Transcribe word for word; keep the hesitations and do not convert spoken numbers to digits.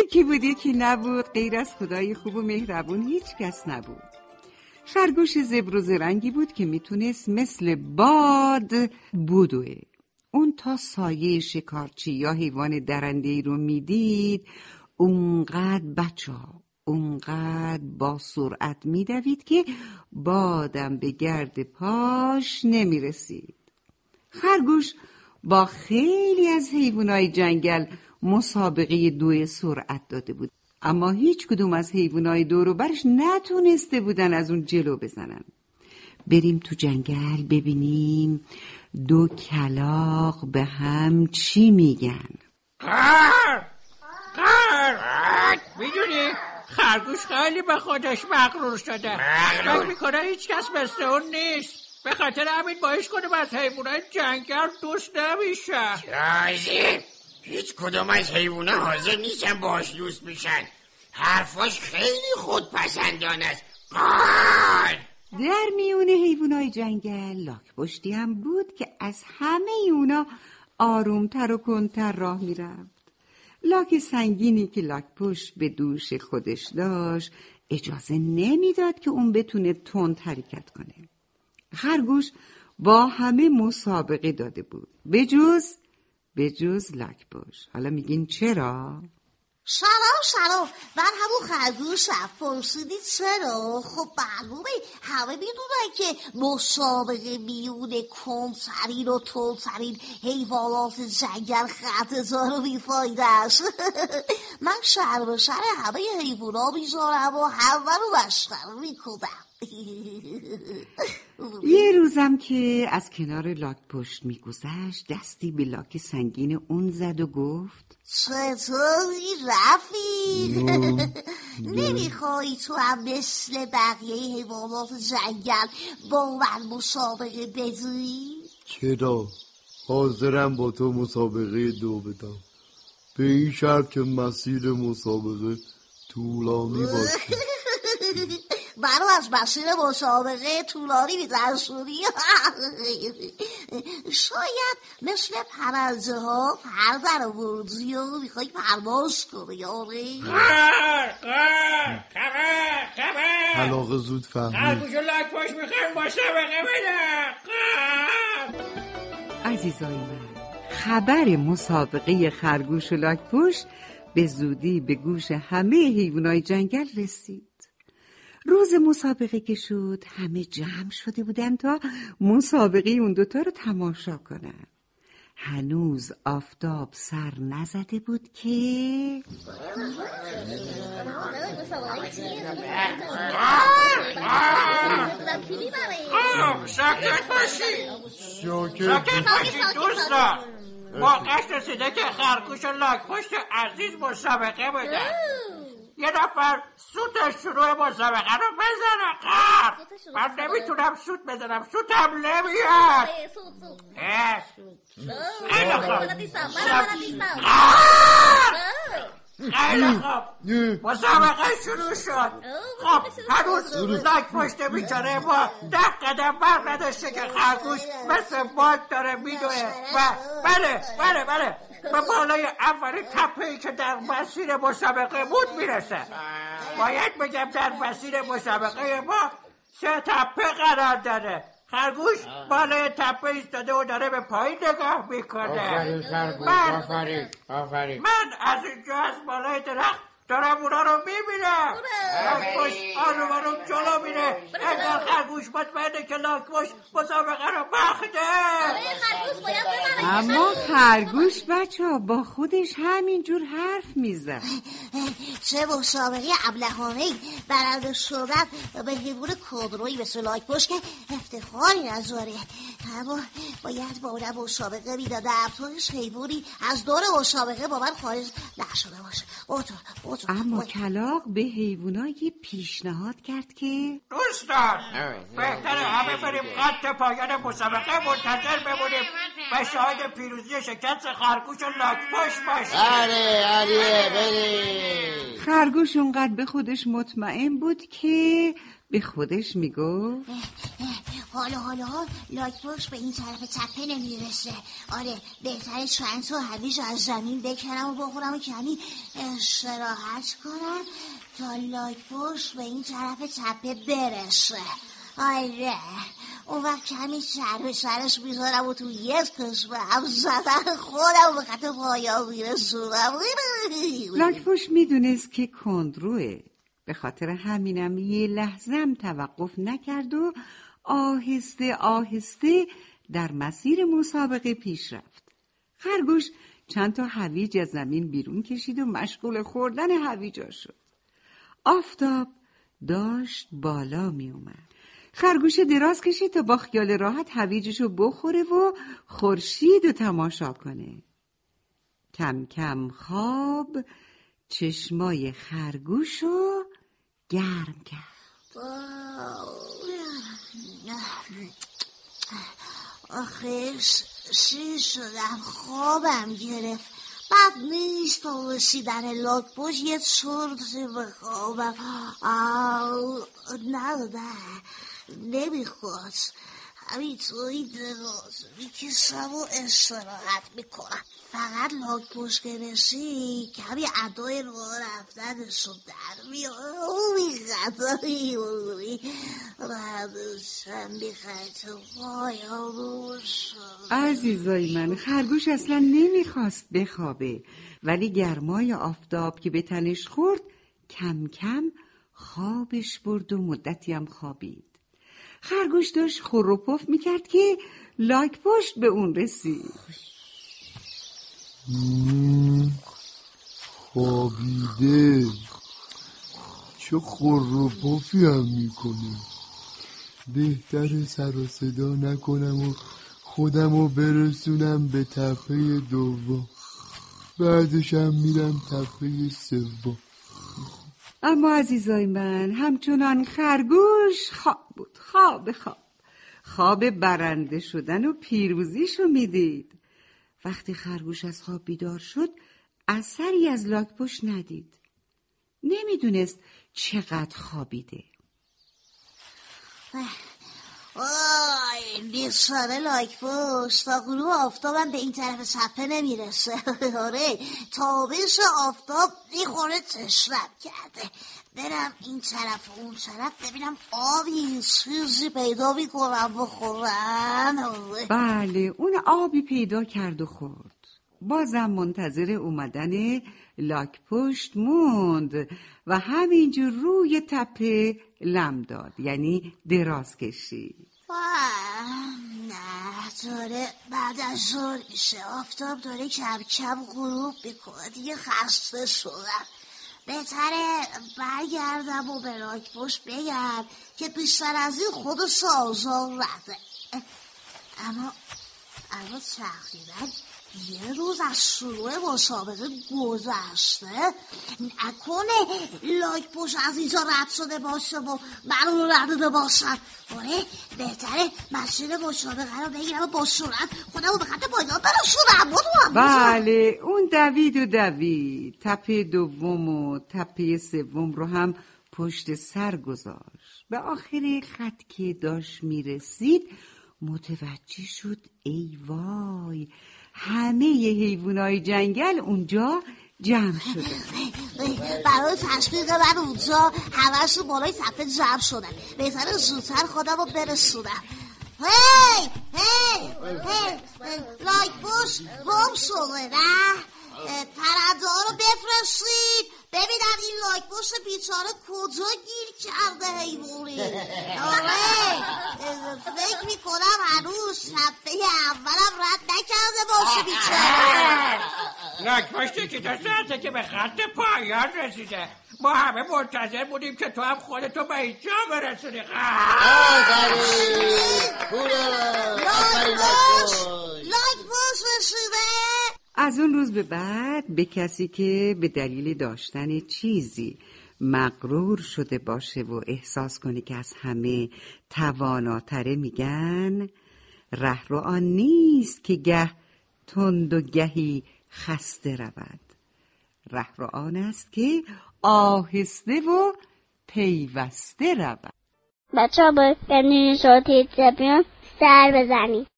یکی بود یکی نبود، غیر از خدای خوب و مهربون هیچ کس نبود. خرگوش زبر و زرنگی بود که میتونست مثل باد بدوه. اون تا سایه شکارچی یا حیوان درنده‌ای رو میدید، اونقدر بچه ها اونقدر با سرعت میدوید که بادم به گرد پاش نمیرسید. خرگوش با خیلی از حیوانای جنگل مسابقه دوی سرعت داده بود، اما هیچ کدوم از حیوانای دور و برش نتونسته بودن از اون جلو بزنن. بریم تو جنگل ببینیم دو کلاغ به هم چی میگن. قرر قرر میدونی خرگوش خیلی به خودش مغرور شده، فکر میکنه هیچ کس مثل اون نیست، به خاطر همین باعث کنه از حیوانای جنگل دوست نمیشه. چرا؟ هیچ کدوم از حیوانات حاضر نیستن باش دوست میشن، حرفاش خیلی خودپسندانه است. قرر. در میون حیوانای جنگل لاک‌پشتی هم بود که از همه اونا آرومتر و کنتر راه میرفت. لاک سنگینی که لاک‌پشت به دوش خودش داشت اجازه نمیداد که اون بتونه تند حرکت کنه. خرگوش با همه مسابقه داده بود، به جز به جز لاک‌پشت. حالا میگین چرا؟ شرف شرف من همون خرگوشم، پرسیدی چرا؟ خب معلومه، همه میدونن که مسابقه میونه کنترین و تندترین حیوانات جنگل خطزار و بیفایدهش. من شرم شر همه حیوانا میذارم و همه رو بشتر میکنم. یه روزم که از کنار لاک‌پشت میگذشت، دستی به لاک سنگین اون زد و گفت چطوری رفیق؟ نمیخوایی تو هم مثل بقیه حیوانات جنگل با من مسابقه بدی؟ چرا؟ حاضرم با تو مسابقه دو بدم، به این شرط که مسیر مسابقه طولانی باشه. منو از مسیر مسابقه طولانی می‌ترسونی. شاید مثل پرنده ها پر برآوردی و میخوای پرواز کنی. آره قرر قرر قرر قرر حلاقه زود فهمید خرگوش و لاک‌پشت میخوایم مسابقه بدن. قرر. عزیزای من، خبر مسابقه خرگوش و لاک‌پشت به زودی به گوش همه حیوانای جنگل رسید. روز مسابقه که شد، همه جمع شده بودن تا مسابقه اون دوتا رو تماشا کنن. هنوز آفتاب سر نزده بود که ساکت باشی ساکت باشی دوستان، ما قصد رسیده که خرگوش و لاک‌پشت عزیز مسابقه بدن. یه نفر سوت شروع مسابقه رو بزنه. قرر. من نمیتونم سوت بزنم، سوتم نمیاد. اه خیلی خوب، خیلی خوب، مسابقه شروع شد. خب هنوز لاک‌پشت بیچاره ما ده قدم بر نداشته که خرگوش مثل باد داره میدوه و بله بله بله به بالای اول تپه‌ای که در مسیر مسابقه بود میرسه. باید بگم در مسیر مسابقه ما سه تپه قرار داره. خرگوش بالای تپه ایستاده و داره به پایین نگاه میکنه. من من از اینجا از بالای درخت دارم اونا رو میبینم. لاک‌پشت آروم آروم جلو میره. انگار خرگوش مطمئنه که لاک‌پشت مسابقه رو باخته. اما خرگوش بچه‌ها با خودش همینجور حرف میزد. چه مسابقه ابلهانه‌ای، برنده شدن به حیوان کودرویی مثل لاک‌پشت که افتخاری نذاره. اما باید با اونم مسابقه میدادم تا هیچ حیوانی از دور مسابقه با من خارج نشده باشه. اوتو اما کلاغ به حیوانایی پیشنهاد کرد که دوستان بهتره همه بریم خط پایان مسابقه منتظر بمونیم و شاهد پیروزی شکست خرگوش و لاک‌پشت باشیم. آره آره بریم. خرگوش اونقدر به خودش مطمئن بود که به خودش میگفت حالا حالا حال لاکبورش به این طرف تپه نمیرسه. آره بهتره چند تا هویج از زمین بکنم و بخورم و کمی استراحت کنم تا لاکبورش به این طرف تپه برسه. آره اون وقت کمی سر به سرش بیزارم و تو یک کشمه هم زدن خودم به خط پایا میرسونم. لاکبورش میدونست که کندروه، به خاطر همینم یه لحظم توقف نکرد و آهسته آهسته در مسیر مسابقه پیش رفت. خرگوش چند تا هویج از زمین بیرون کشید و مشغول خوردن هویجا شد. آفتاب داشت بالا می اومد. خرگوش دراز کشید تا با خیال راحت هویجشو بخوره و خورشید و تماشا کنه. کم کم خواب چشمای خرگوشو گرم کرد. آخه سیر شدم، خوابم گرفت. بد نیست تا رسیدن لاکبورش یه چرتی بخوابم. نه نه نمیخواد، همینطوری دراز میکشم و استراحت میکنم. فقط لاکبورش که رسید کمی ادای راه رفتنش رو در میاره و میخطا میمونی و همیشم میخطا پایا روش. عزیزای من، خرگوش اصلا نمیخواست بخوابه، ولی گرمای آفتاب که به تنش خورد کم کم خوابش برد و مدتی هم خوابید. خرگوش داشت خور و پف میکرد که لاکبورش به اون رسید. خوابیده، چه خور و پفی هم میکنه. بهتره سر و صدا نکنم و خودم رو برسونم به تپه دوم، بعدشم میرم تپه سوم. اما عزیزای من، همچنان خرگوش خواب بود. خواب خواب خواب برنده شدن و پیروزیشو میدید. وقتی خرگوش از خواب بیدار شد اثری از لاکبورش ندید. نمیدونست چقدر خوابیده. آی بیچاره لاکبورش، تا غروب آفتابم به این طرف سپه نمیرسه. آره تابش آفتاب دیگه تشنم کرده. برم این طرف و اون طرف ببینم آبی چیزی پیدا میکنم بخورم. بله اون آبی پیدا کرد و خورد. بازم منتظر اومدن لاکپشت موند و همینجور روی تپه لم داد، یعنی دراز کشید. نه داره بعد از ظهر میشه، آفتاب داره کم کم غروب میکنه، دیگه خسته شدم. بهتره برگردم و به لاکپشت بگم که بیشتر از این خودش آزار رده. اما اما تقریبا یه روز از شروع مسابقه گذشته، نکنه لاکبورش از اینجا رد شده باشه و من اون رده باشم. آره بهتره مسیر مسابقه رو بگیرم و با سرعت خودم رو به خط پایان برسونم. بله اون دوید و دوید، تپه دوم و تپه سوم رو هم پشت سر گذاشت. به آخر خط که داشت میرسید متوجه شد ای وای، همه ی حیوانای جنگل اونجا جمع شدن. برای تشویق من اونجا همه‌شون بالای تپه جمع شدن. بهتره زودتر خودم رو برسونم. هی هی هی لاکبورش گم شده نه؟ پرنده ها رو بفرستید ببینم این لاکبورش بیچاره کجا گیر کرده. حیوانی آره فکر می کنم هنوز شبه اولم رد نکرده باشه بیچاره. لاکبورش که دست نرسه که به خط پایان رسیده. ما همه منتظر بودیم که تو هم خودتو به اینجا برسونی. لاکبورش لاکبورش رسیده. از اون روز به بعد به کسی که به دلیل داشتن چیزی مغرور شده باشه و احساس کنه که از همه تواناتره میگن رهرو آن نیست که گه تند و گهی خسته رود، رهرو آن است که آهسته و پیوسته رود. بچه ها باید برنید شما تیز زبیان سر بزنید.